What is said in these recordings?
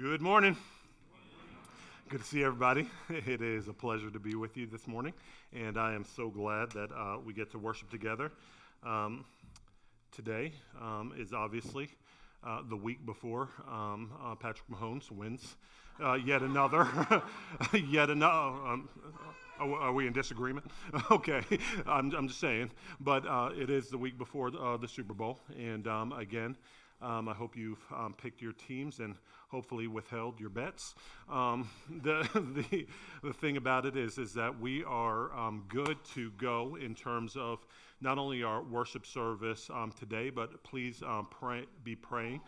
Good morning. Good to see everybody. It is a pleasure to be with you this morning, and I am so glad that we get to worship together. Today is obviously the week before Patrick Mahomes wins yet another. Are we in disagreement? Okay, I'm just saying. But it is the week before the Super Bowl, and again. I hope you've picked your teams and hopefully withheld your bets. The thing about it is that we are good to go in terms of not only our worship service today, but please be praying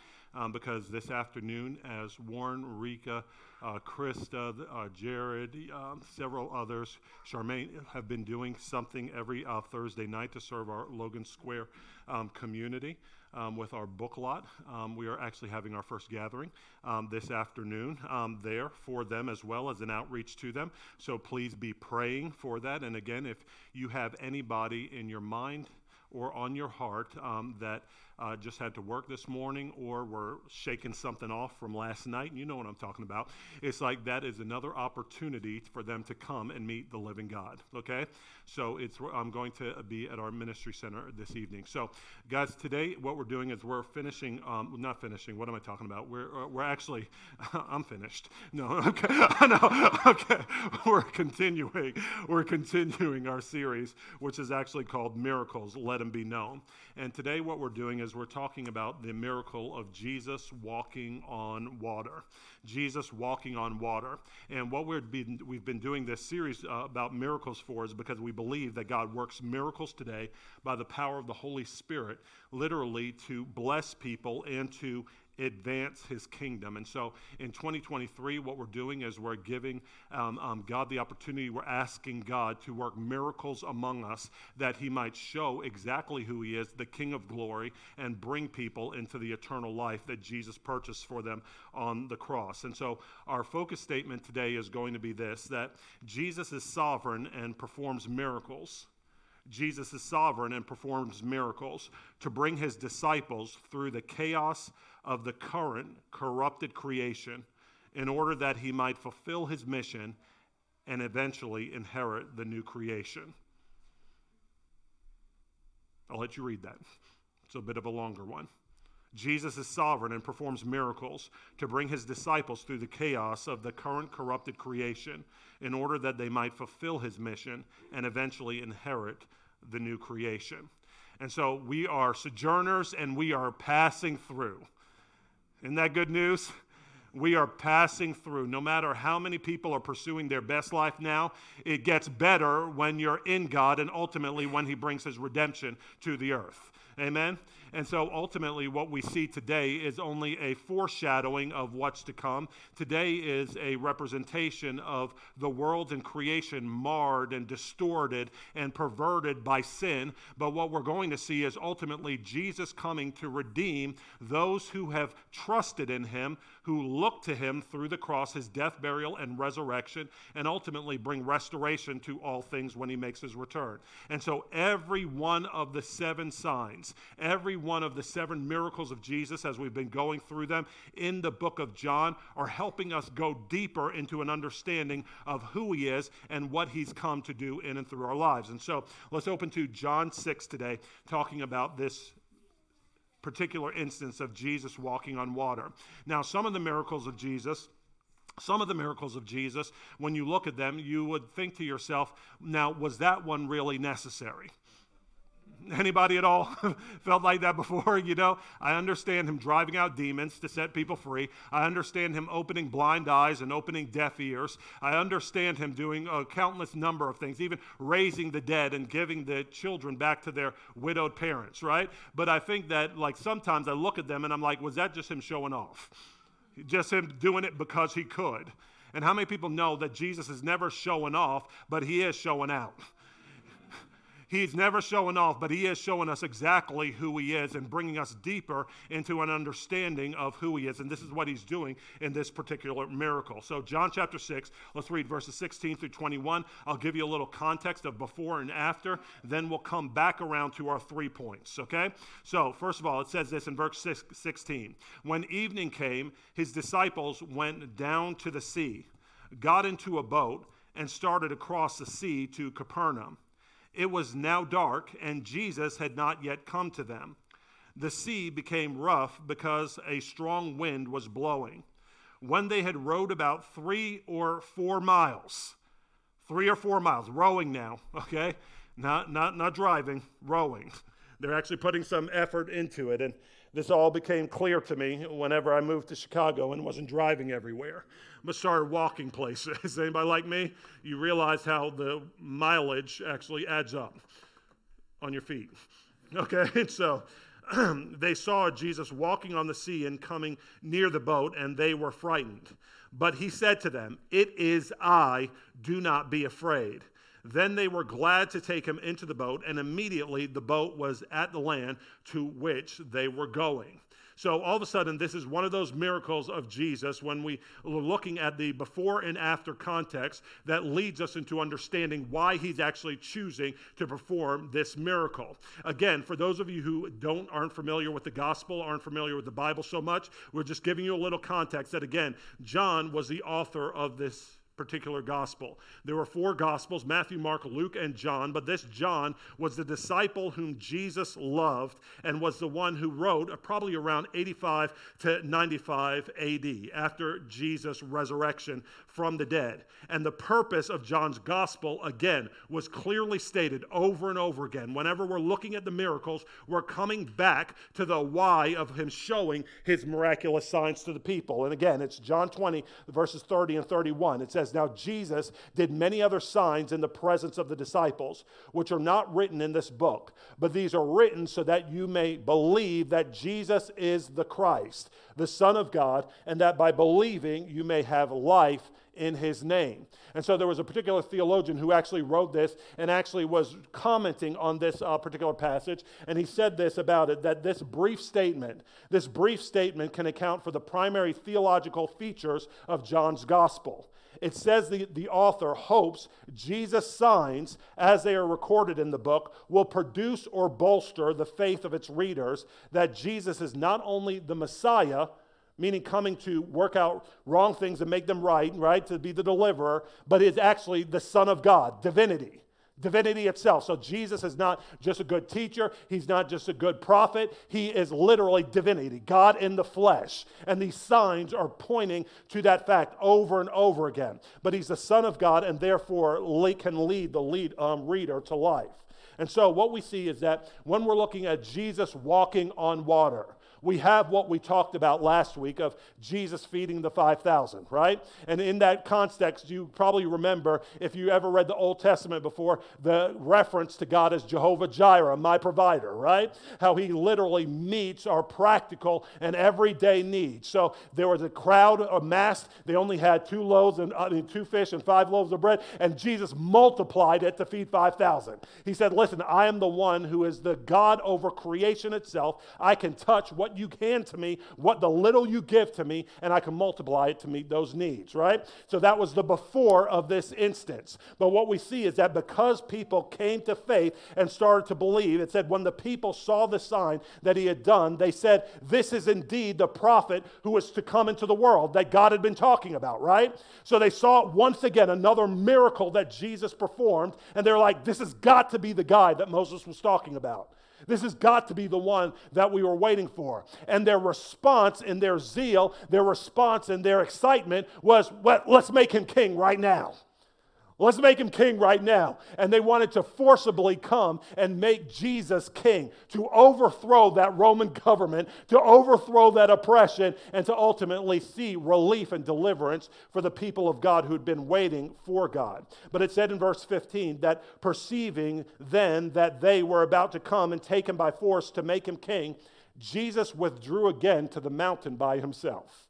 because this afternoon, as Warren, Rika, Krista, Jared, several others, Charmaine, have been doing something every Thursday night to serve our Logan Square community. With our book lot. We are actually having our first gathering this afternoon there for them, as well as an outreach to them. So please be praying for that. And again, if you have anybody in your mind or on your heart that just had to work this morning or were shaking something off from last night, you know what I'm talking about. It's like that is another opportunity for them to come and meet the living God, okay? So I'm going to be at our ministry center this evening. So guys, today what we're doing is we're finishing, not finishing, what am I talking about? We're actually, I'm finished. No, okay, no, okay. We're continuing our series, which is actually called Miracles Let Them Be Known. And today what we're doing is we're talking about the miracle of Jesus walking on water. Jesus walking on water. And what we've been doing this series about miracles for is because we believe that God works miracles today by the power of the Holy Spirit, literally to bless people and to advance his kingdom. And so in 2023, what we're doing is we're giving God the opportunity. We're asking God to work miracles among us that he might show exactly who he is, the King of glory, and bring people into the eternal life that Jesus purchased for them on the cross. And so our focus statement today is going to be this, that Jesus is sovereign and performs miracles. Jesus is sovereign and performs miracles to bring his disciples through the chaos of the current corrupted creation in order that he might fulfill his mission and eventually inherit the new creation. I'll let you read that. It's a bit of a longer one. Jesus is sovereign and performs miracles to bring his disciples through the chaos of the current corrupted creation in order that they might fulfill his mission and eventually inherit the new creation. And so we are sojourners and we are passing through. Isn't that good news? We are passing through. No matter how many people are pursuing their best life now, it gets better when you're in God and ultimately when he brings his redemption to the earth. Amen? And so ultimately what we see today is only a foreshadowing of what's to come. Today is a representation of the world and creation marred and distorted and perverted by sin. But what we're going to see is ultimately Jesus coming to redeem those who have trusted in him, who look to him through the cross, his death, burial, and resurrection, and ultimately bring restoration to all things when he makes his return. And so every one of the seven signs, every one of the seven miracles of Jesus as we've been going through them in the book of John are helping us go deeper into an understanding of who he is and what he's come to do in and through our lives. And so let's open to John 6 today, talking about this particular instance of Jesus walking on water. Now, some of the miracles of Jesus, when you look at them, you would think to yourself, now, was that one really necessary? Anybody at all felt like that before? You know, I understand him driving out demons to set people free. I understand him opening blind eyes and opening deaf ears. I understand him doing a countless number of things, even raising the dead and giving the children back to their widowed parents, right? But I think that, like, sometimes I look at them and I'm like, was that just him showing off? Just him doing it because he could? And how many people know that Jesus is never showing off, but he is showing out? He's never showing off, but he is showing us exactly who he is and bringing us deeper into an understanding of who he is. And this is what he's doing in this particular miracle. So John chapter 6, let's read verses 16 through 21. I'll give you a little context of before and after. Then we'll come back around to our 3 points, okay? So first of all, it says this in verse 16. When evening came, his disciples went down to the sea, got into a boat, and started across the sea to Capernaum. It was now dark, and Jesus had not yet come to them. The sea became rough because a strong wind was blowing. When they had rowed about 3 or 4 miles, rowing now, okay? Not driving, rowing. They're actually putting some effort into it. And this all became clear to me whenever I moved to Chicago and wasn't driving everywhere, but started walking places. Anybody like me? You realize how the mileage actually adds up on your feet. Okay, and so they saw Jesus walking on the sea and coming near the boat, and they were frightened. But he said to them, "It is I, do not be afraid." Then they were glad to take him into the boat, and immediately the boat was at the land to which they were going. So all of a sudden, this is one of those miracles of Jesus when we are looking at the before and after context that leads us into understanding why he's actually choosing to perform this miracle. Again, for those of you who aren't familiar with the gospel, aren't familiar with the Bible so much, we're just giving you a little context that, again, John was the author of this particular gospel. There were 4 gospels, Matthew, Mark, Luke, and John, but this John was the disciple whom Jesus loved and was the one who wrote probably around 85 to 95 AD after Jesus' resurrection from the dead. And the purpose of John's gospel, again, was clearly stated over and over again. Whenever we're looking at the miracles, we're coming back to the why of him showing his miraculous signs to the people. And again, it's John 20, verses 30 and 31. It says, "Now Jesus did many other signs in the presence of the disciples, which are not written in this book, but these are written so that you may believe that Jesus is the Christ, the Son of God, and that by believing you may have life in his name." And so there was a particular theologian who actually wrote this and actually was commenting on this particular passage, and he said this about it, that this brief statement can account for the primary theological features of John's gospel. It says the author hopes Jesus' signs, as they are recorded in the book, will produce or bolster the faith of its readers that Jesus is not only the Messiah, meaning coming to work out wrong things and make them right, to be the deliverer, but is actually the Son of God, divinity. Divinity itself. So Jesus is not just a good teacher. He's not just a good prophet. He is literally divinity, God in the flesh. And these signs are pointing to that fact over and over again. But he's the Son of God and therefore can lead the reader to life. And so what we see is that when we're looking at Jesus walking on water, we have what we talked about last week of Jesus feeding the 5,000, right? And in that context, you probably remember, if you ever read the Old Testament before, the reference to God as Jehovah Jireh, my provider, right? How he literally meets our practical and everyday needs. So there was a crowd amassed. They only had 2 fish and 5 loaves of bread, and Jesus multiplied it to feed 5,000. He said, "Listen, I am the one who is the God over creation itself. I can touch what you can to me, what the little you give to me, and I can multiply it to meet those needs," right? So that was the before of this instance. But what we see is that because people came to faith and started to believe, it said when the people saw the sign that he had done, they said, "This is indeed the prophet who was to come into the world that God had been talking about," right? So they saw once again another miracle that Jesus performed, and they're like, "This has got to be the guy that Moses was talking about. This has got to be the one that we were waiting for." And their response in their zeal, their response in their excitement was, "Well, let's make him king right now. Let's make him king right now." And they wanted to forcibly come and make Jesus king, to overthrow that Roman government, to overthrow that oppression, and to ultimately see relief and deliverance for the people of God who had been waiting for God. But it said in verse 15 that perceiving then that they were about to come and take him by force to make him king, Jesus withdrew again to the mountain by himself.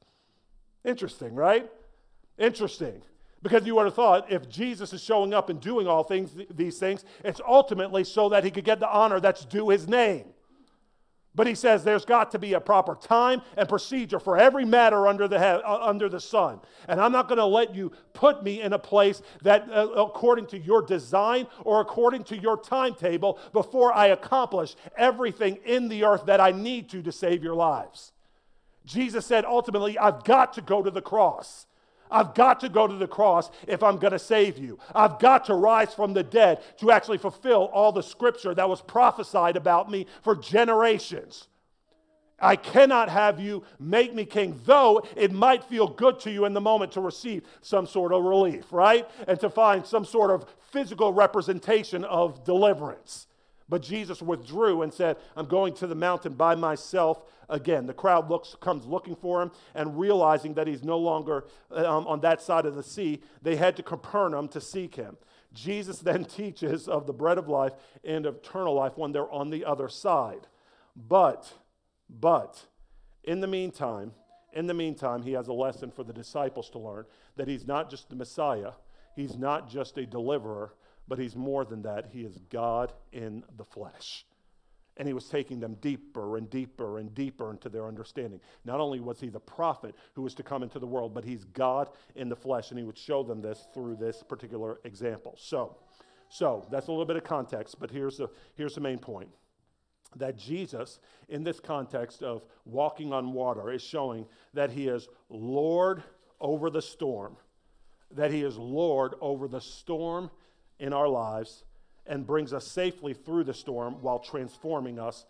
Interesting, right? Interesting. Because you would have thought if Jesus is showing up and doing all things, these things, it's ultimately so that he could get the honor that's due his name. But he says there's got to be a proper time and procedure for every matter under the sun. And I'm not going to let you put me in a place that according to your design or according to your timetable before I accomplish everything in the earth that I need to save your lives. Jesus said, ultimately, I've got to go to the cross. I've got to go to the cross if I'm going to save you. I've got to rise from the dead to actually fulfill all the scripture that was prophesied about me for generations. I cannot have you make me king, though it might feel good to you in the moment to receive some sort of relief, right? And to find some sort of physical representation of deliverance. But Jesus withdrew and said, I'm going to the mountain by myself again. The crowd comes looking for him, and realizing that he's no longer on that side of the sea, they head to Capernaum to seek him. Jesus then teaches of the bread of life and of eternal life when they're on the other side. But in the meantime, he has a lesson for the disciples to learn, that he's not just the Messiah, he's not just a deliverer, but he's more than that. He is God in the flesh. And he was taking them deeper and deeper and deeper into their understanding. Not only was he the prophet who was to come into the world, but he's God in the flesh, and he would show them this through this particular example. So that's a little bit of context, but here's the main point. That Jesus, in this context of walking on water, is showing that he is Lord over the storm. That he is Lord over the storm in our lives, and brings us safely through the storm while transforming us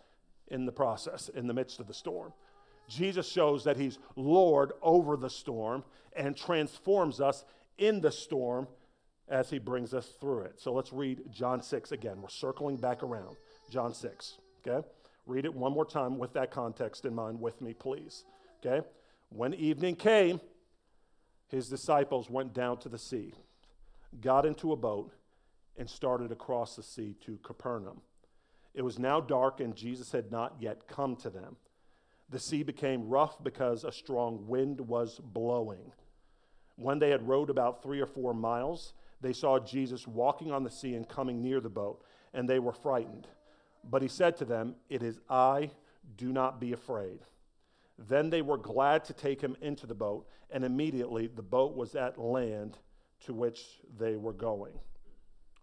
in the process, in the midst of the storm. Jesus shows that he's Lord over the storm and transforms us in the storm as he brings us through it. So let's read John 6 again. We're circling back around. John 6, okay? Read it one more time with that context in mind with me, please, okay? When evening came, his disciples went down to the sea, got into a boat, and started across the sea to Capernaum. It was now dark, and Jesus had not yet come to them. The sea became rough because a strong wind was blowing. When they had rowed about 3 or 4 miles, they saw Jesus walking on the sea and coming near the boat, and they were frightened. But he said to them, "It is I, do not be afraid." Then they were glad to take him into the boat, and immediately the boat was at land to which they were going.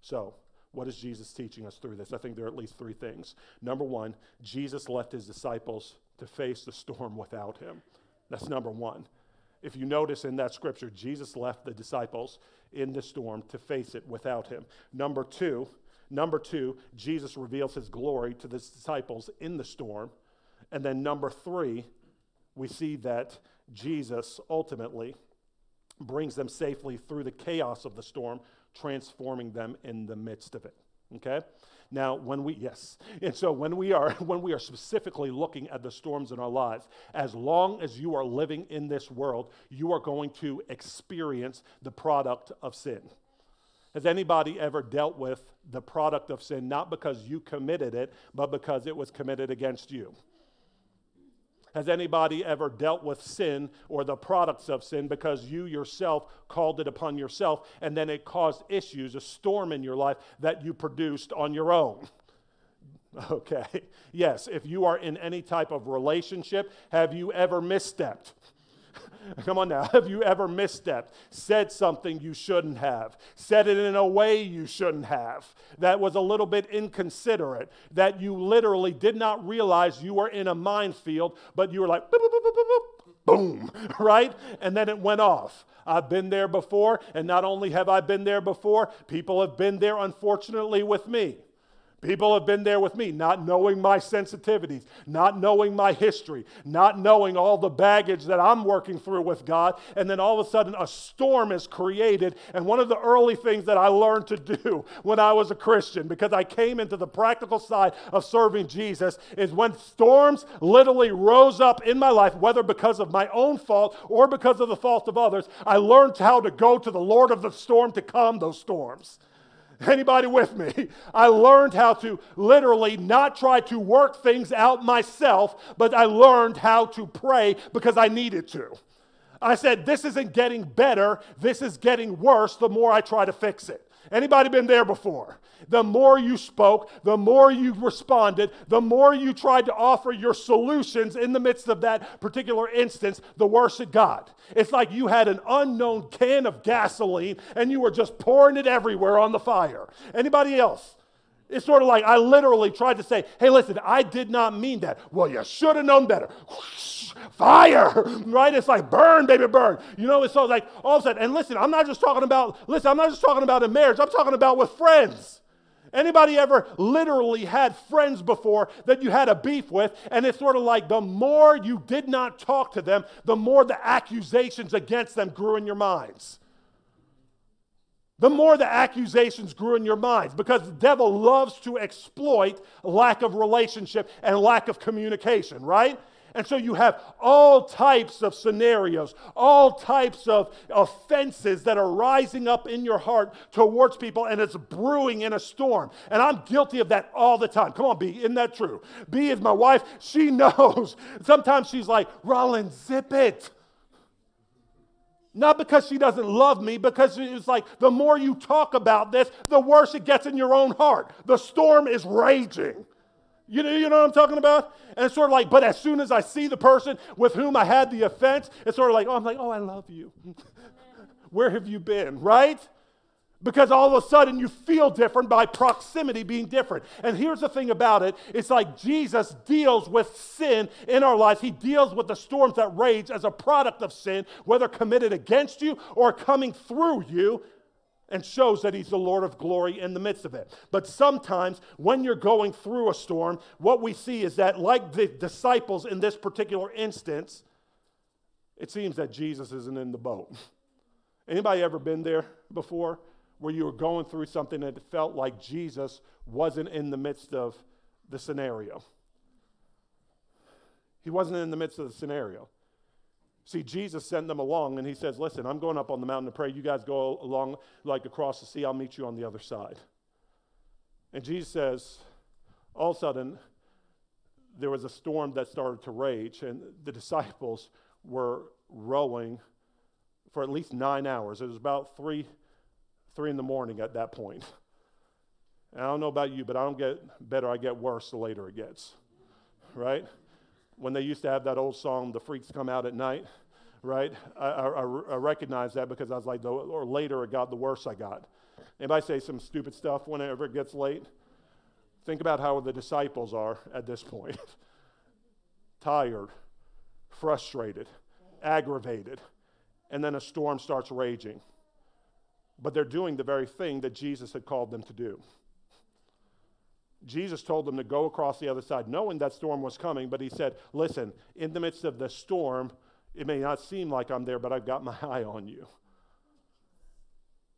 So, what is Jesus teaching us through this? I think there are at least 3 things. Number 1, Jesus left his disciples to face the storm without him. That's number 1. If you notice in that scripture, Jesus left the disciples in the storm to face it without him. Number two, Jesus reveals his glory to the disciples in the storm. And then number 3, we see that Jesus ultimately brings them safely through the chaos of the storm, transforming them in the midst of it. Okay? Now, when we are specifically looking at the storms in our lives, as long as you are living in this world, you are going to experience the product of sin. Has anybody ever dealt with the product of sin, not because you committed it, but because it was committed against you? Has anybody ever dealt with sin or the products of sin because you yourself called it upon yourself, and then it caused issues, a storm in your life that you produced on your own? Okay. Yes, if you are in any type of relationship, have you ever misstepped? Come on now. Have you ever misstepped? Said something you shouldn't have. Said it in a way you shouldn't have. That was a little bit inconsiderate. That you literally did not realize you were in a minefield, but you were like, boop, boop, boop, boop, boop, boom, right? And then it went off. I've been there before, and not only have I been there before, people have been there, unfortunately, with me. People have been there with me, not knowing my sensitivities, not knowing my history, not knowing all the baggage that I'm working through with God. And then all of a sudden, a storm is created. And one of the early things that I learned to do when I was a Christian, because I came into the practical side of serving Jesus, is when storms literally rose up in my life, whether because of my own fault or because of the fault of others, I learned how to go to the Lord of the storm to calm those storms. Anybody with me? I learned how to literally not try to work things out myself, but I learned how to pray because I needed to. I said, this isn't getting better. This is getting worse the more I try to fix it. Anybody been there before? The more you spoke, the more you responded, the more you tried to offer your solutions in the midst of that particular instance, the worse it got. It's like you had an unknown can of gasoline and you were just pouring it everywhere on the fire. Anybody else? It's sort of like I literally tried to say, hey, listen, I did not mean that. Well, you should have known better. Whoosh, fire, right? It's like burn, baby, burn. You know, it's so like all of a sudden, and listen, I'm not just talking about in marriage. I'm talking about with friends. Anybody ever literally had friends before that you had a beef with, and it's sort of like the more you did not talk to them, the more the accusations against them grew in your minds. The more the accusations grew in your minds, because the devil loves to exploit lack of relationship and lack of communication, right? And so you have all types of scenarios, all types of offenses that are rising up in your heart towards people, and it's brewing in a storm. And I'm guilty of that all the time. Come on, B, isn't that true? B is my wife. She knows. Sometimes she's like, Rollins, zip it. Not because she doesn't love me, because it's like the more you talk about this, the worse it gets in your own heart. The storm is raging. You know what I'm talking about? And it's sort of like, but as soon as I see the person with whom I had the offense, it's sort of like, oh, I love you. Where have you been, right? Because all of a sudden you feel different by proximity being different. And here's the thing about it. It's like Jesus deals with sin in our lives. He deals with the storms that rage as a product of sin, whether committed against you or coming through you, and shows that he's the Lord of glory in the midst of it. But sometimes when you're going through a storm, what we see is that like the disciples in this particular instance, it seems that Jesus isn't in the boat. Anybody ever been there before? Where you were going through something that felt like Jesus wasn't in the midst of the scenario. He wasn't in the midst of the scenario. See, Jesus sent them along, and he says, listen, I'm going up on the mountain to pray. You guys go along like across the sea. I'll meet you on the other side. And Jesus says, all of a sudden, there was a storm that started to rage, and the disciples were rowing for at least 9 hours. It was about three in the morning at that point. And I don't know about you, but I don't get better, I get worse the later it gets, right? When they used to have that old song, The Freaks Come Out at Night, right? I recognize that because I was like, or later it got, the worse I got. Anybody say some stupid stuff whenever it gets late? Think about how the disciples are at this point. Tired, frustrated, aggravated, and then a storm starts raging. But they're doing the very thing that Jesus had called them to do. Jesus told them to go across the other side, knowing that storm was coming, but he said, listen, in the midst of the storm, it may not seem like I'm there, but I've got my eye on you.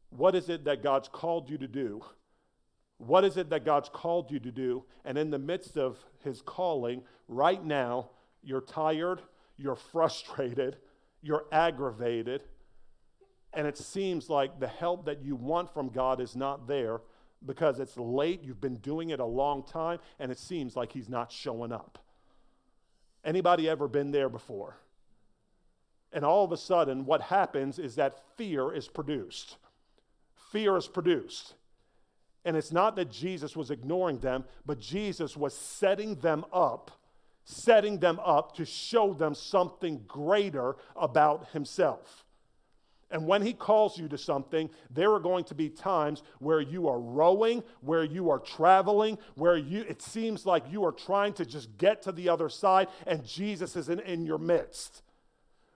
What is it that God's called you to do? What is it that God's called you to do? And in the midst of his calling, right now, you're tired, you're frustrated, you're aggravated, and it seems like the help that you want from God is not there because it's late, you've been doing it a long time, and it seems like he's not showing up. Anybody ever been there before? And all of a sudden, what happens is that fear is produced. Fear is produced. And it's not that Jesus was ignoring them, but Jesus was setting them up to show them something greater about himself. And when he calls you to something, there are going to be times where you are rowing, where you are traveling, where it seems like you are trying to just get to the other side and Jesus is in your midst.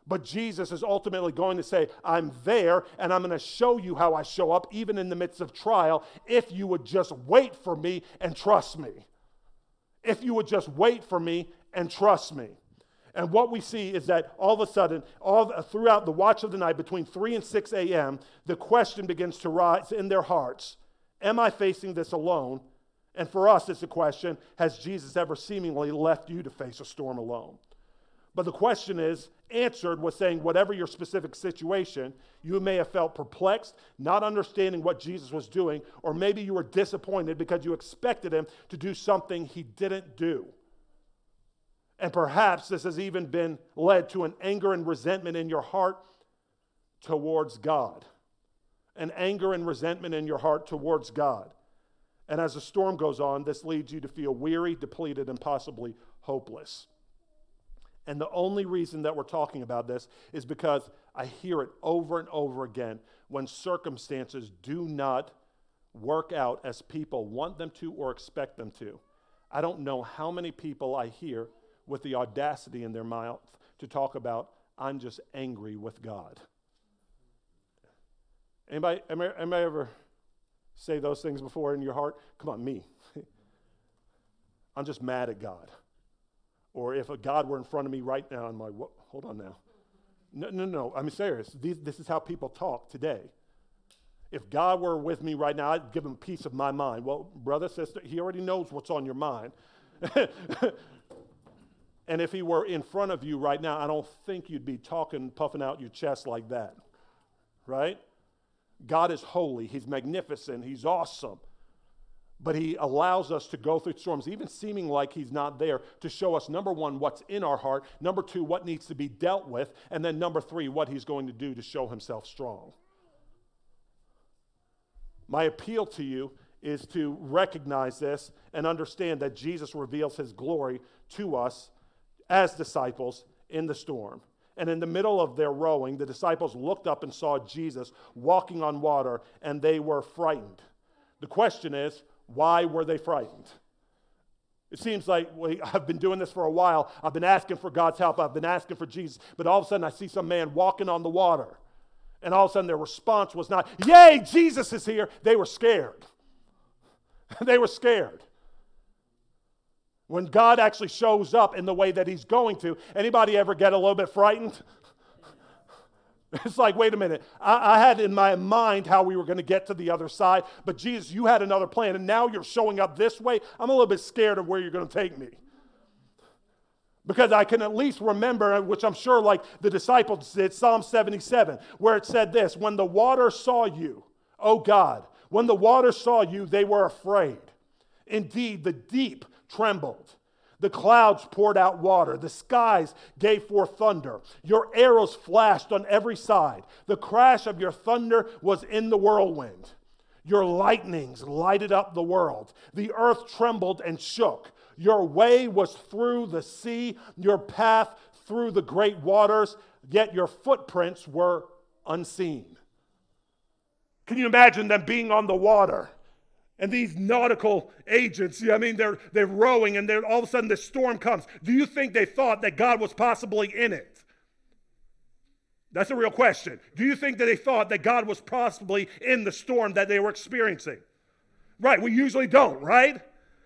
But Jesus is ultimately going to say, I'm there and I'm going to show you how I show up even in the midst of trial if you would just wait for me and trust me. If you would just wait for me and trust me. And what we see is that all of a sudden, throughout the watch of the night, between 3 and 6 a.m., the question begins to rise in their hearts. Am I facing this alone? And for us, it's a question, has Jesus ever seemingly left you to face a storm alone? But the question is answered with saying, whatever your specific situation, you may have felt perplexed, not understanding what Jesus was doing, or maybe you were disappointed because you expected him to do something he didn't do. And perhaps this has even been led to an anger and resentment in your heart towards God. An anger and resentment in your heart towards God. And as the storm goes on, this leads you to feel weary, depleted, and possibly hopeless. And the only reason that we're talking about this is because I hear it over and over again when circumstances do not work out as people want them to or expect them to. I don't know how many people I hear with the audacity in their mouth to talk about, I'm just angry with God. Anybody ever say those things before in your heart? Come on, me. I'm just mad at God. Or if a God were in front of me right now, I'm like, what? Hold on now. No, I'm serious. This is how people talk today. If God were with me right now, I'd give him peace of my mind. Well, brother, sister, he already knows what's on your mind. And if he were in front of you right now, I don't think you'd be talking, puffing out your chest like that, right? God is holy. He's magnificent. He's awesome. But he allows us to go through storms, even seeming like he's not there, to show us, number one, what's in our heart, number two, what needs to be dealt with, and then number three, what he's going to do to show himself strong. My appeal to you is to recognize this and understand that Jesus reveals his glory to us as disciples in the storm. And in the middle of their rowing, the disciples looked up and saw Jesus walking on water, and they were frightened. The question is, why were they frightened? It seems like, well, I've been doing this for a while. I've been asking for God's help. I've been asking for Jesus. But all of a sudden, I see some man walking on the water. And all of a sudden, their response was not, yay, Jesus is here. They were scared. They were scared. When God actually shows up in the way that he's going to, anybody ever get a little bit frightened? It's like, wait a minute. I had in my mind how we were going to get to the other side, but Jesus, you had another plan, and now you're showing up this way. I'm a little bit scared of where you're going to take me. Because I can at least remember, which I'm sure like the disciples did, Psalm 77, where it said this, when the water saw you, oh God, when the water saw you, they were afraid. Indeed, the deep trembled. The clouds poured out water. The skies gave forth thunder. Your arrows flashed on every side. The crash of your thunder was in the whirlwind. Your lightnings lighted up the world. The earth trembled and shook. Your way was through the sea, your path through the great waters, yet your footprints were unseen. Can you imagine them being on the water? And these nautical agents, they're rowing, and then all of a sudden the storm comes. Do you think they thought that God was possibly in it? That's a real question. Do you think that they thought that God was possibly in the storm that they were experiencing? Right, we usually don't, right?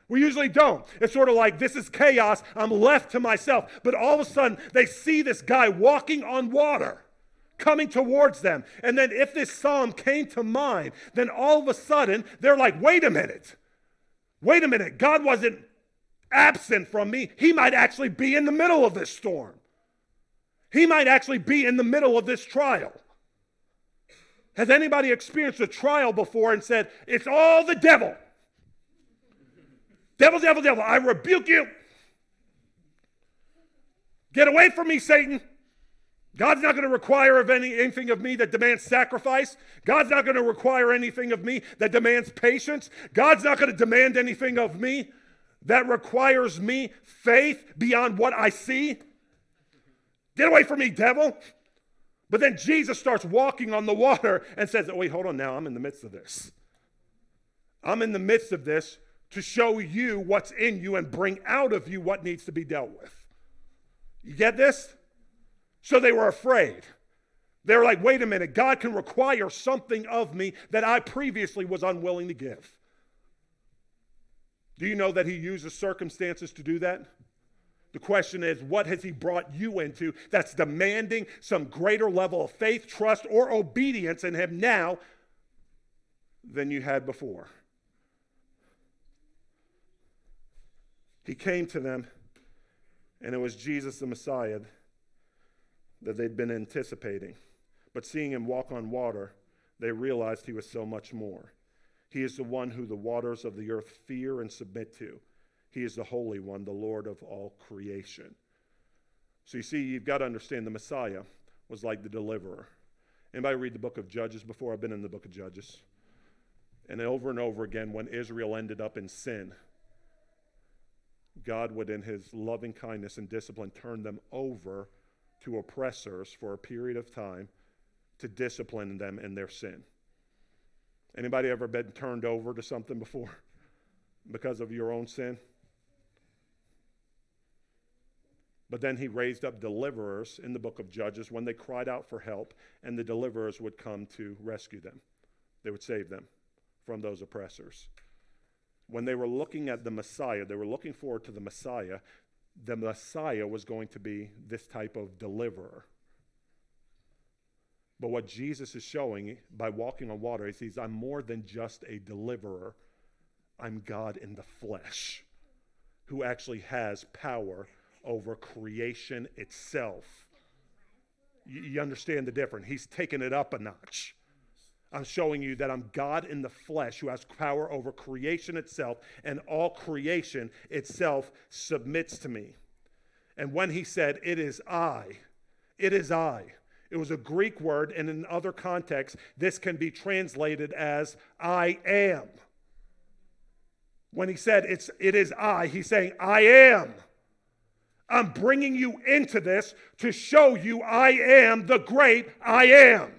We usually don't. It's sort of like, this is chaos, I'm left to myself. But all of a sudden, they see this guy walking on water, coming towards them. And then if this psalm came to mind, then all of a sudden, they're like, wait a minute. Wait a minute. God wasn't absent from me. He might actually be in the middle of this storm. He might actually be in the middle of this trial. Has anybody experienced a trial before and said, it's all the devil? Devil, devil, devil, I rebuke you. Get away from me, Satan. God's not going to require of anything of me that demands sacrifice. God's not going to require anything of me that demands patience. God's not going to demand anything of me that requires me faith beyond what I see. Get away from me, devil. But then Jesus starts walking on the water and says, oh, wait, hold on now. I'm in the midst of this. I'm in the midst of this to show you what's in you and bring out of you what needs to be dealt with. You get this? So they were afraid. They were like, wait a minute, God can require something of me that I previously was unwilling to give. Do you know that he uses circumstances to do that? The question is, what has he brought you into that's demanding some greater level of faith, trust, or obedience in him now than you had before? He came to them, and it was Jesus the Messiah that they'd been anticipating. But seeing him walk on water, they realized he was so much more. He is the one who the waters of the earth fear and submit to. He is the Holy One, the Lord of all creation. So you see, you've got to understand the Messiah was like the deliverer. Anybody read the book of Judges before? I've been in the book of Judges. And over again, when Israel ended up in sin, God would, in his loving kindness and discipline, turn them over to oppressors for a period of time to discipline them in their sin. Anybody ever been turned over to something before because of your own sin? But then he raised up deliverers in the book of Judges when they cried out for help, and the deliverers would come to rescue them. They would save them from those oppressors. When they were looking at the Messiah, they were looking forward to the Messiah. The Messiah was going to be this type of deliverer. But what Jesus is showing by walking on water is he's, I'm more than just a deliverer. I'm God in the flesh who actually has power over creation itself. You understand the difference. He's taken it up a notch. I'm showing you that I'm God in the flesh who has power over creation itself, and all creation itself submits to me. And when he said, "It is I," it is I. It was a Greek word, and in other contexts, this can be translated as I am. When he said, it is I, he's saying, I am. I'm bringing you into this to show you I am the great I am.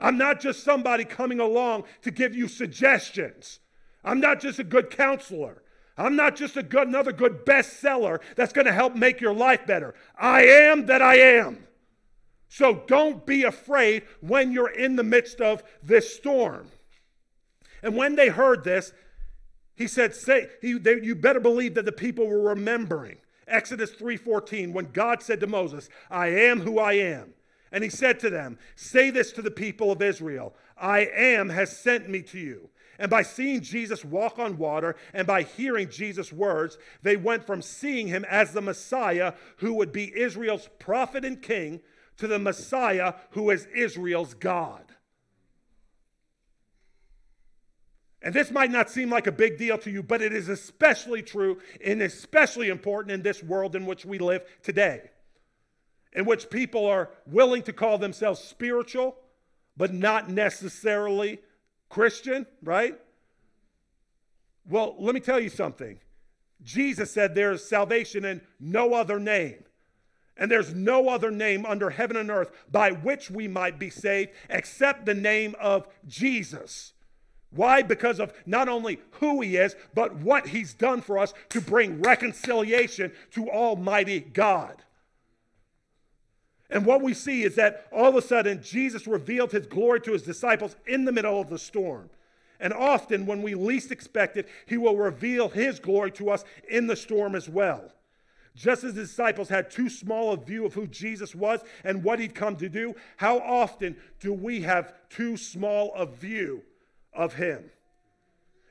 I'm not just somebody coming along to give you suggestions. I'm not just a good counselor. I'm not just another good bestseller that's going to help make your life better. I am that I am. So don't be afraid when you're in the midst of this storm. And when they heard this, he said, you better believe that the people were remembering. Exodus 3:14, when God said to Moses, I am who I am. And he said to them, say this to the people of Israel, I am has sent me to you. And by seeing Jesus walk on water and by hearing Jesus' words, they went from seeing him as the Messiah who would be Israel's prophet and king to the Messiah who is Israel's God. And this might not seem like a big deal to you, but it is especially true and especially important in this world in which we live today, in which people are willing to call themselves spiritual, but not necessarily Christian, right? Well, let me tell you something. Jesus said there is salvation in no other name. And there's no other name under heaven and earth by which we might be saved except the name of Jesus. Why? Because of not only who he is, but what he's done for us to bring reconciliation to Almighty God. And what we see is that all of a sudden, Jesus revealed his glory to his disciples in the middle of the storm. And often, when we least expect it, he will reveal his glory to us in the storm as well. Just as the disciples had too small a view of who Jesus was and what he'd come to do, how often do we have too small a view of him?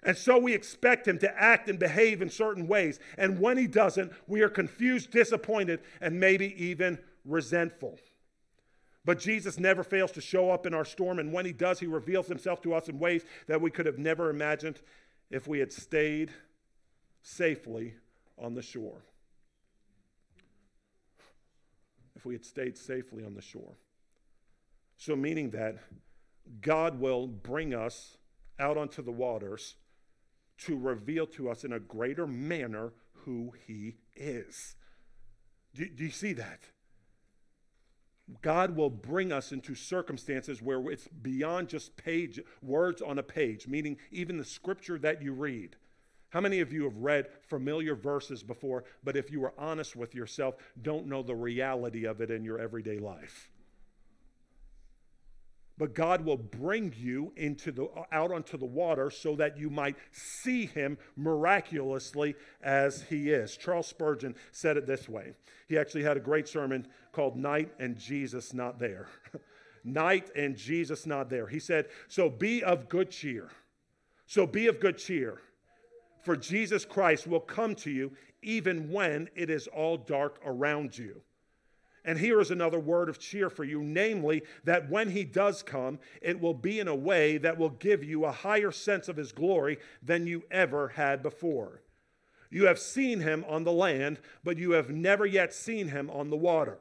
And so we expect him to act and behave in certain ways. And when he doesn't, we are confused, disappointed, and maybe even resentful. But Jesus never fails to show up in our storm, and when he does, he reveals himself to us in ways that we could have never imagined if we had stayed safely on the shore. If we had stayed safely on the shore. So meaning that God will bring us out onto the waters to reveal to us in a greater manner who he is. Do you see that? God will bring us into circumstances where it's beyond just words on a page, meaning even the scripture that you read. How many of you have read familiar verses before, but if you were honest with yourself, don't know the reality of it in your everyday life? But God will bring you out onto the water so that you might see him miraculously as he is. Charles Spurgeon said it this way. He actually had a great sermon called Night and Jesus Not There. Night and Jesus Not There. He said, So be of good cheer, for Jesus Christ will come to you even when it is all dark around you. And here is another word of cheer for you, namely that when he does come, it will be in a way that will give you a higher sense of his glory than you ever had before. You have seen him on the land, but you have never yet seen him on the water.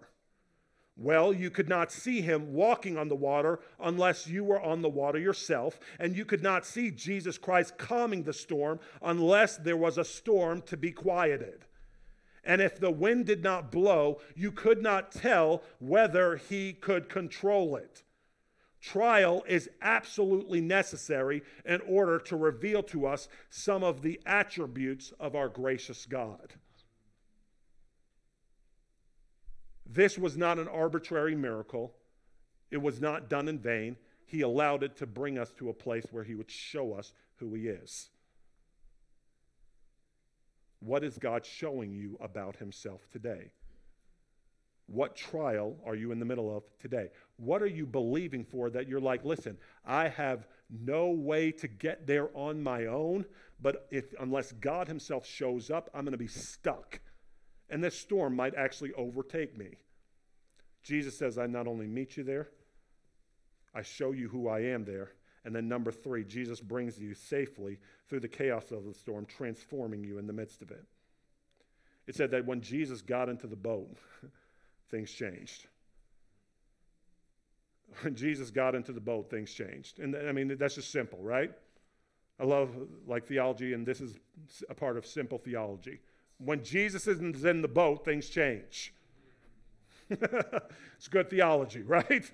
Well, you could not see him walking on the water unless you were on the water yourself, and you could not see Jesus Christ calming the storm unless there was a storm to be quieted. And if the wind did not blow, you could not tell whether he could control it. Trial is absolutely necessary in order to reveal to us some of the attributes of our gracious God. This was not an arbitrary miracle. It was not done in vain. He allowed it to bring us to a place where he would show us who he is. What is God showing you about himself today? What trial are you in the middle of today? What are you believing for that you're like, listen, I have no way to get there on my own, but unless God himself shows up, I'm going to be stuck. And this storm might actually overtake me. Jesus says, I not only meet you there, I show you who I am there. And then number three, Jesus brings you safely through the chaos of the storm, transforming you in the midst of it. It said that when Jesus got into the boat, things changed. When Jesus got into the boat, things changed. And I mean, that's just simple, right? I love like theology, and this is a part of simple theology. When Jesus is in the boat, things change. It's good theology, right?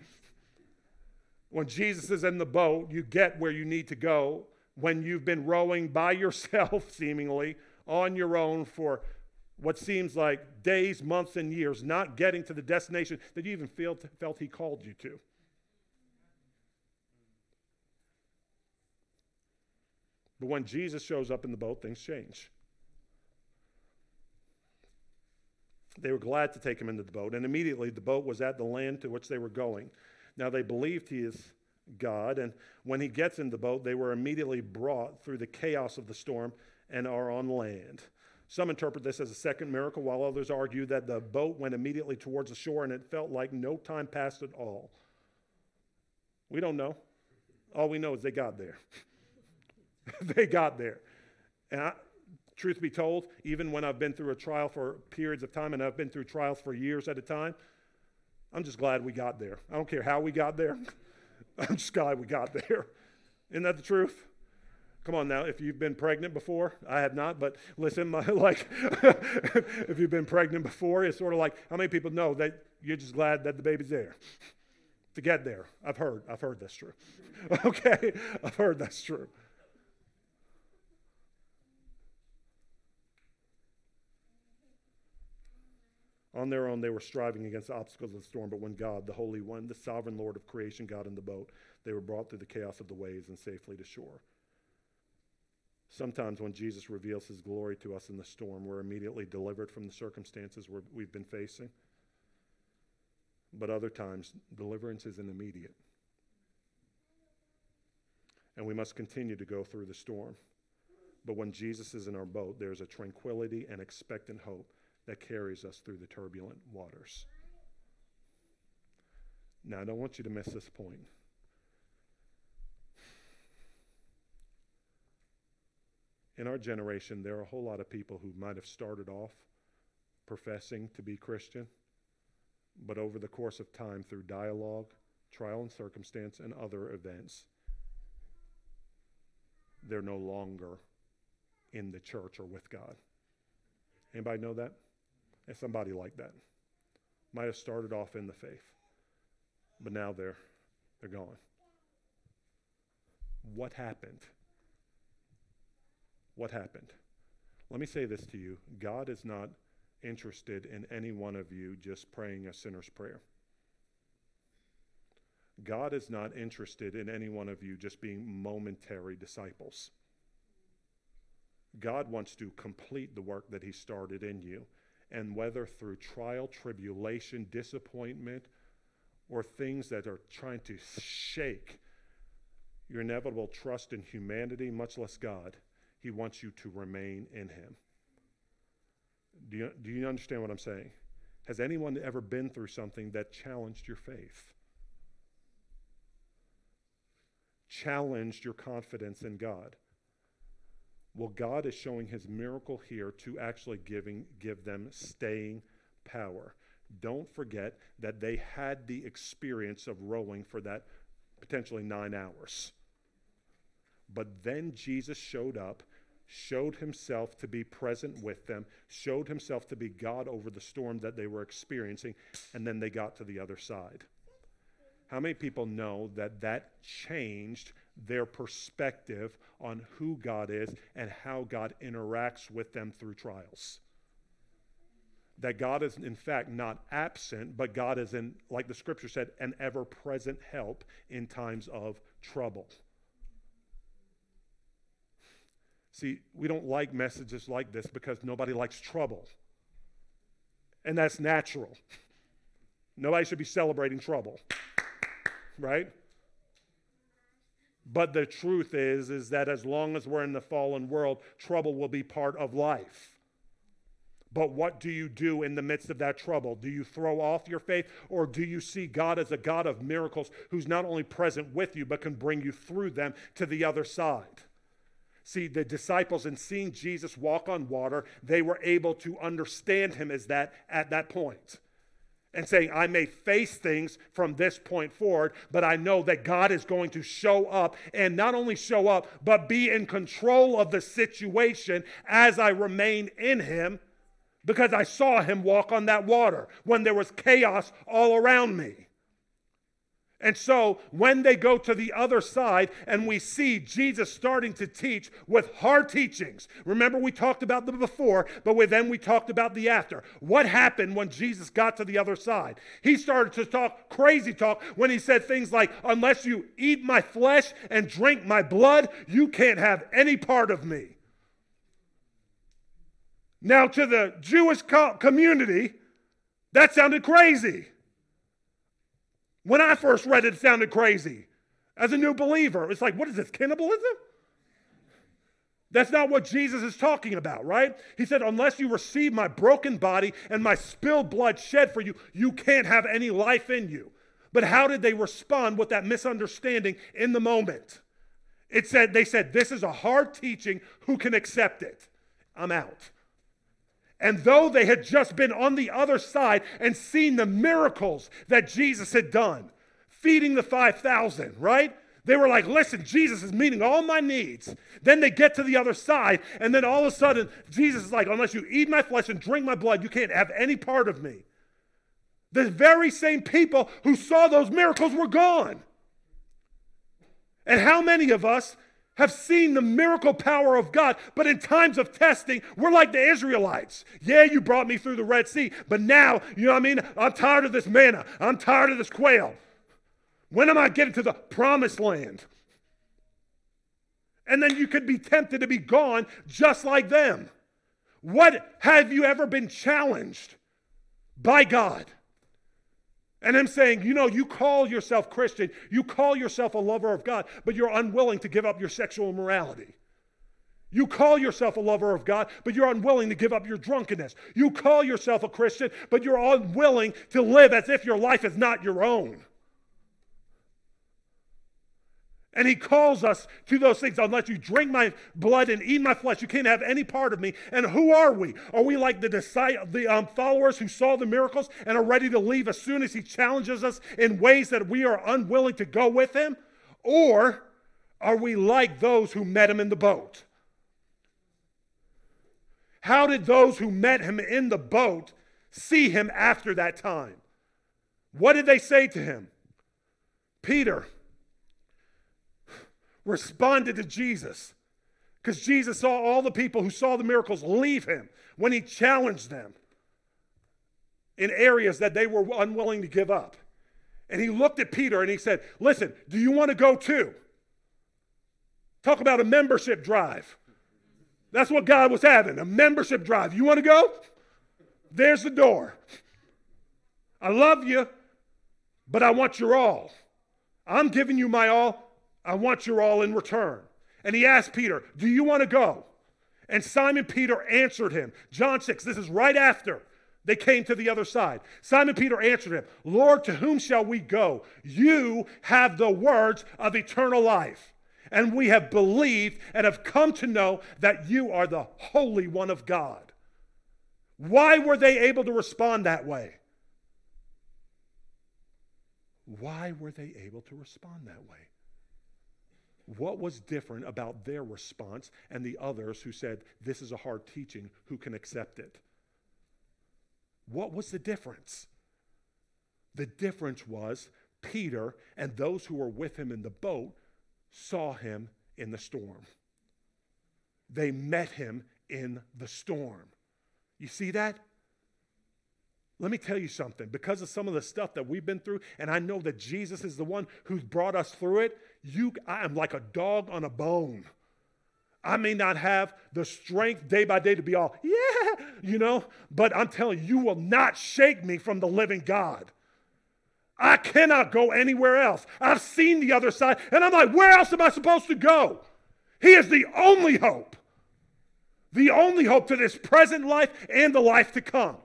When Jesus is in the boat, you get where you need to go. When you've been rowing by yourself, seemingly, on your own for what seems like days, months, and years, not getting to the destination that you even felt he called you to. But when Jesus shows up in the boat, things change. They were glad to take him into the boat, and immediately the boat was at the land to which they were going. Now they believed he is God, and when he gets in the boat, they were immediately brought through the chaos of the storm and are on land. Some interpret this as a second miracle, while others argue that the boat went immediately towards the shore and it felt like no time passed at all. We don't know. All we know is they got there. They got there. And truth be told, even when I've been through a trial for periods of time, and I've been through trials for years at a time, I'm just glad we got there. I don't care how we got there. I'm just glad we got there. Isn't that the truth? Come on now, if you've been pregnant before, I have not, but listen, if you've been pregnant before, it's sort of like, how many people know that you're just glad that the baby's there to get there? I've heard that's true. Okay, I've heard that's true. On their own, they were striving against the obstacles of the storm, but when God, the Holy One, the Sovereign Lord of creation, got in the boat, they were brought through the chaos of the waves and safely to shore. Sometimes when Jesus reveals his glory to us in the storm, we're immediately delivered from the circumstances we've been facing. But other times, deliverance isn't immediate. And we must continue to go through the storm. But when Jesus is in our boat, there's a tranquility and expectant hope that carries us through the turbulent waters. Now, I don't want you to miss this point. In our generation, there are a whole lot of people who might have started off professing to be Christian, but over the course of time, through dialogue, trial and circumstance, and other events, they're no longer in the church or with God. Anybody know that? And somebody like that might have started off in the faith, but now they're gone. What happened? What happened? Let me say this to you. God is not interested in any one of you just praying a sinner's prayer. God is not interested in any one of you just being momentary disciples. God wants to complete the work that he started in you. And whether through trial, tribulation, disappointment, or things that are trying to shake your inevitable trust in humanity, much less God, he wants you to remain in him. Do you understand what I'm saying? Has anyone ever been through something that challenged your faith? Challenged your confidence in God? Well, God is showing his miracle here to actually give them staying power. Don't forget that they had the experience of rowing for that potentially 9 hours. But then Jesus showed up, showed himself to be present with them, showed himself to be God over the storm that they were experiencing, and then they got to the other side. How many people know that that changed their perspective on who God is and how God interacts with them through trials? That God is, in fact, not absent, but God is, in, like the scripture said, an ever-present help in times of trouble. See, we don't like messages like this because nobody likes trouble. And that's natural. Nobody should be celebrating trouble, right? But the truth is that as long as we're in the fallen world, trouble will be part of life. But what do you do in the midst of that trouble? Do you throw off your faith, or do you see God as a God of miracles who's not only present with you but can bring you through them to the other side? See, the disciples, in seeing Jesus walk on water, they were able to understand him as that at that point. And saying, I may face things from this point forward, but I know that God is going to show up, and not only show up, but be in control of the situation as I remain in him, because I saw him walk on that water when there was chaos all around me. And so when they go to the other side and we see Jesus starting to teach with hard teachings, remember we talked about the before, but then we talked about the after. What happened when Jesus got to the other side? He started to talk crazy talk when he said things like, unless you eat my flesh and drink my blood, you can't have any part of me. Now to the Jewish community, that sounded crazy. When I first read it, it sounded crazy. As a new believer, it's like, what is this, cannibalism? That's not what Jesus is talking about, right? He said, unless you receive my broken body and my spilled blood shed for you, you can't have any life in you. But how did they respond with that misunderstanding in the moment? They said, this is a hard teaching. Who can accept it? I'm out. And though they had just been on the other side and seen the miracles that Jesus had done, feeding the 5,000, right? They were like, listen, Jesus is meeting all my needs. Then they get to the other side, and then all of a sudden, Jesus is like, unless you eat my flesh and drink my blood, you can't have any part of me. The very same people who saw those miracles were gone. And how many of us have seen the miracle power of God, but in times of testing, we're like the Israelites. Yeah, you brought me through the Red Sea, but now, you know what I mean? I'm tired of this manna. I'm tired of this quail. When am I getting to the promised land? And then you could be tempted to be gone just like them. What have you ever been challenged by God? And him saying, you know, you call yourself Christian, you call yourself a lover of God, but you're unwilling to give up your sexual immorality. You call yourself a lover of God, but you're unwilling to give up your drunkenness. You call yourself a Christian, but you're unwilling to live as if your life is not your own. And he calls us to those things. Unless you drink my blood and eat my flesh, you can't have any part of me. And who are we? Are we like the followers who saw the miracles and are ready to leave as soon as he challenges us in ways that we are unwilling to go with him? Or are we like those who met him in the boat? How did those who met him in the boat see him after that time? What did they say to him? Peter responded to Jesus because Jesus saw all the people who saw the miracles leave him when he challenged them in areas that they were unwilling to give up. And he looked at Peter and he said, listen, do you want to go too? Talk about a membership drive. That's what God was having, a membership drive. You want to go? There's the door. I love you, but I want your all. I'm giving you my all. I want your all in return. And he asked Peter, do you want to go? And Simon Peter answered him. John 6, this is right after they came to the other side. Simon Peter answered him, Lord, to whom shall we go? You have the words of eternal life. and we have believed and have come to know that you are the Holy One of God. Why were they able to respond that way? Why were they able to respond that way? What was different about their response and the others who said, this is a hard teaching, who can accept it? What was the difference? The difference was Peter and those who were with him in the boat saw him in the storm. They met him in the storm. You see that? Let me tell you something. Because of some of the stuff that we've been through, and I know that Jesus is the one who's brought us through it, I am like a dog on a bone. I may not have the strength day by day to be all, yeah, but I'm telling you, you will not shake me from the living God. I cannot go anywhere else. I've seen the other side, and I'm like, where else am I supposed to go? He is the only hope to this present life and the life to come.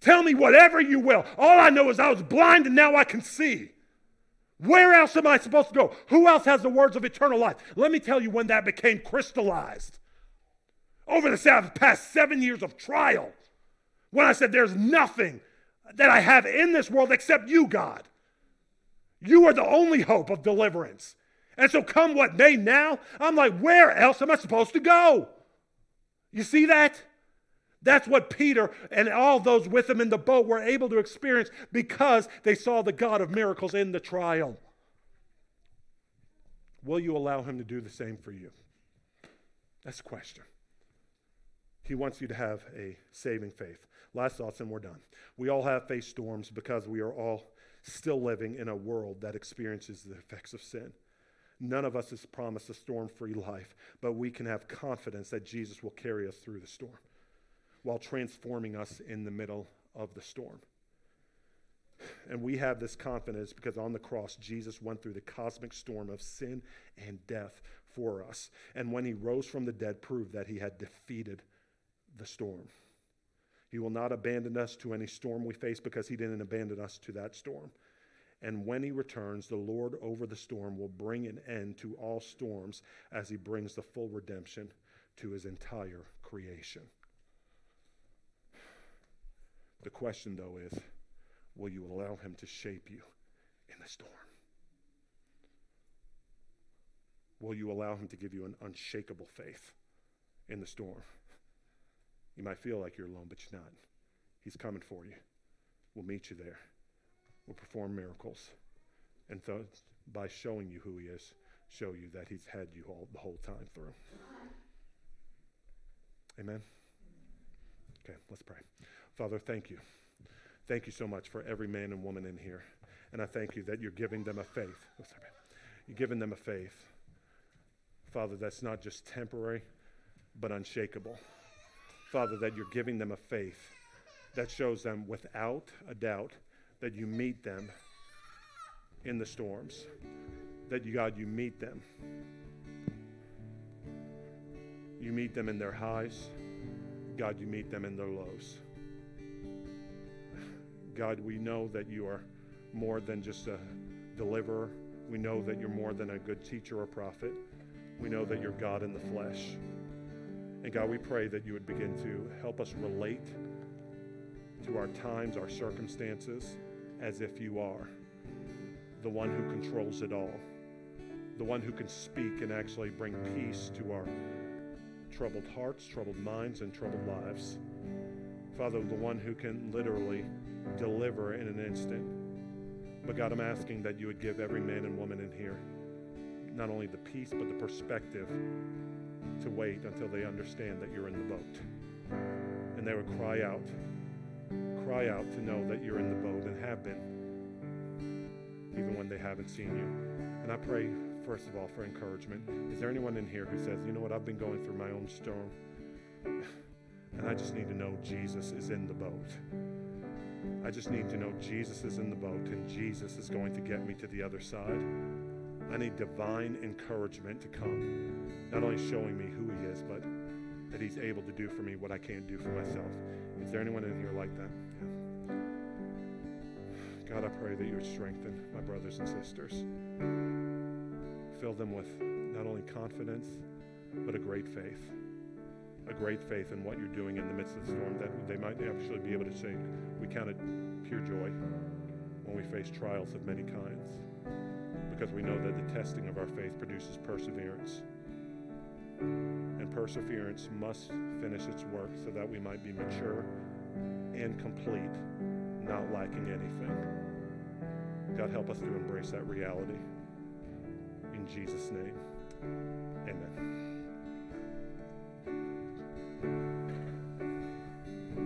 Tell me whatever you will. All I know is I was blind and now I can see. Where else am I supposed to go? Who else has the words of eternal life? Let me tell you when that became crystallized. Over the past 7 years of trial, when I said there's nothing that I have in this world except you, God. You are the only hope of deliverance. And so come what may now, I'm like, where else am I supposed to go? You see that? That's what Peter and all those with him in the boat were able to experience because they saw the God of miracles in the trial. Will you allow him to do the same for you? That's the question. He wants you to have a saving faith. Last thoughts and we're done. We all have faced storms because we are all still living in a world that experiences the effects of sin. None of us is promised a storm-free life, but we can have confidence that Jesus will carry us through the storm, while transforming us in the middle of the storm. And we have this confidence because on the cross, Jesus went through the cosmic storm of sin and death for us. And when he rose from the dead, proved that he had defeated the storm. He will not abandon us to any storm we face because he didn't abandon us to that storm. And when he returns, the Lord over the storm will bring an end to all storms as he brings the full redemption to his entire creation. The question, though, is, will you allow him to shape you in the storm? Will you allow him to give you an unshakable faith in the storm? You might feel like you're alone, but you're not. He's coming for you. We'll meet you there. We'll perform miracles. And by showing you who he is, show you that he's had you all the whole time through. Amen? Okay, let's pray. Father, thank you. Thank you so much for every man and woman in here. And I thank you that you're giving them a faith. You're giving them a faith, Father, that's not just temporary, but unshakable. Father, that you're giving them a faith that shows them without a doubt that you meet them in the storms. That, God, you meet them. You meet them in their highs. God, you meet them in their lows. God, we know that you are more than just a deliverer. We know that you're more than a good teacher or prophet. We know that you're God in the flesh. And God, we pray that you would begin to help us relate to our times, our circumstances, as if you are the one who controls it all, the one who can speak and actually bring peace to our troubled hearts, troubled minds, and troubled lives. Father, the one who can literally deliver in an instant. But God, I'm asking that you would give every man and woman in here not only the peace, but the perspective to wait until they understand that you're in the boat. And they would cry out to know that you're in the boat and have been, even when they haven't seen you. And I pray, first of all, for encouragement. Is there anyone in here who says, you know what, I've been going through my own storm, and I just need to know Jesus is in the boat. I just need to know Jesus is in the boat and Jesus is going to get me to the other side. I need divine encouragement to come, not only showing me who he is, but that he's able to do for me what I can't do for myself. Is there anyone in here like that? Yeah. God, I pray that you would strengthen my brothers and sisters. fill them with not only confidence, but a great faith in what you're doing in the midst of the storm, that they might actually be able to say, we count it pure joy when we face trials of many kinds, because we know that the testing of our faith produces perseverance. And perseverance must finish its work so that we might be mature and complete, not lacking anything. God, help us to embrace that reality. In Jesus' name, amen.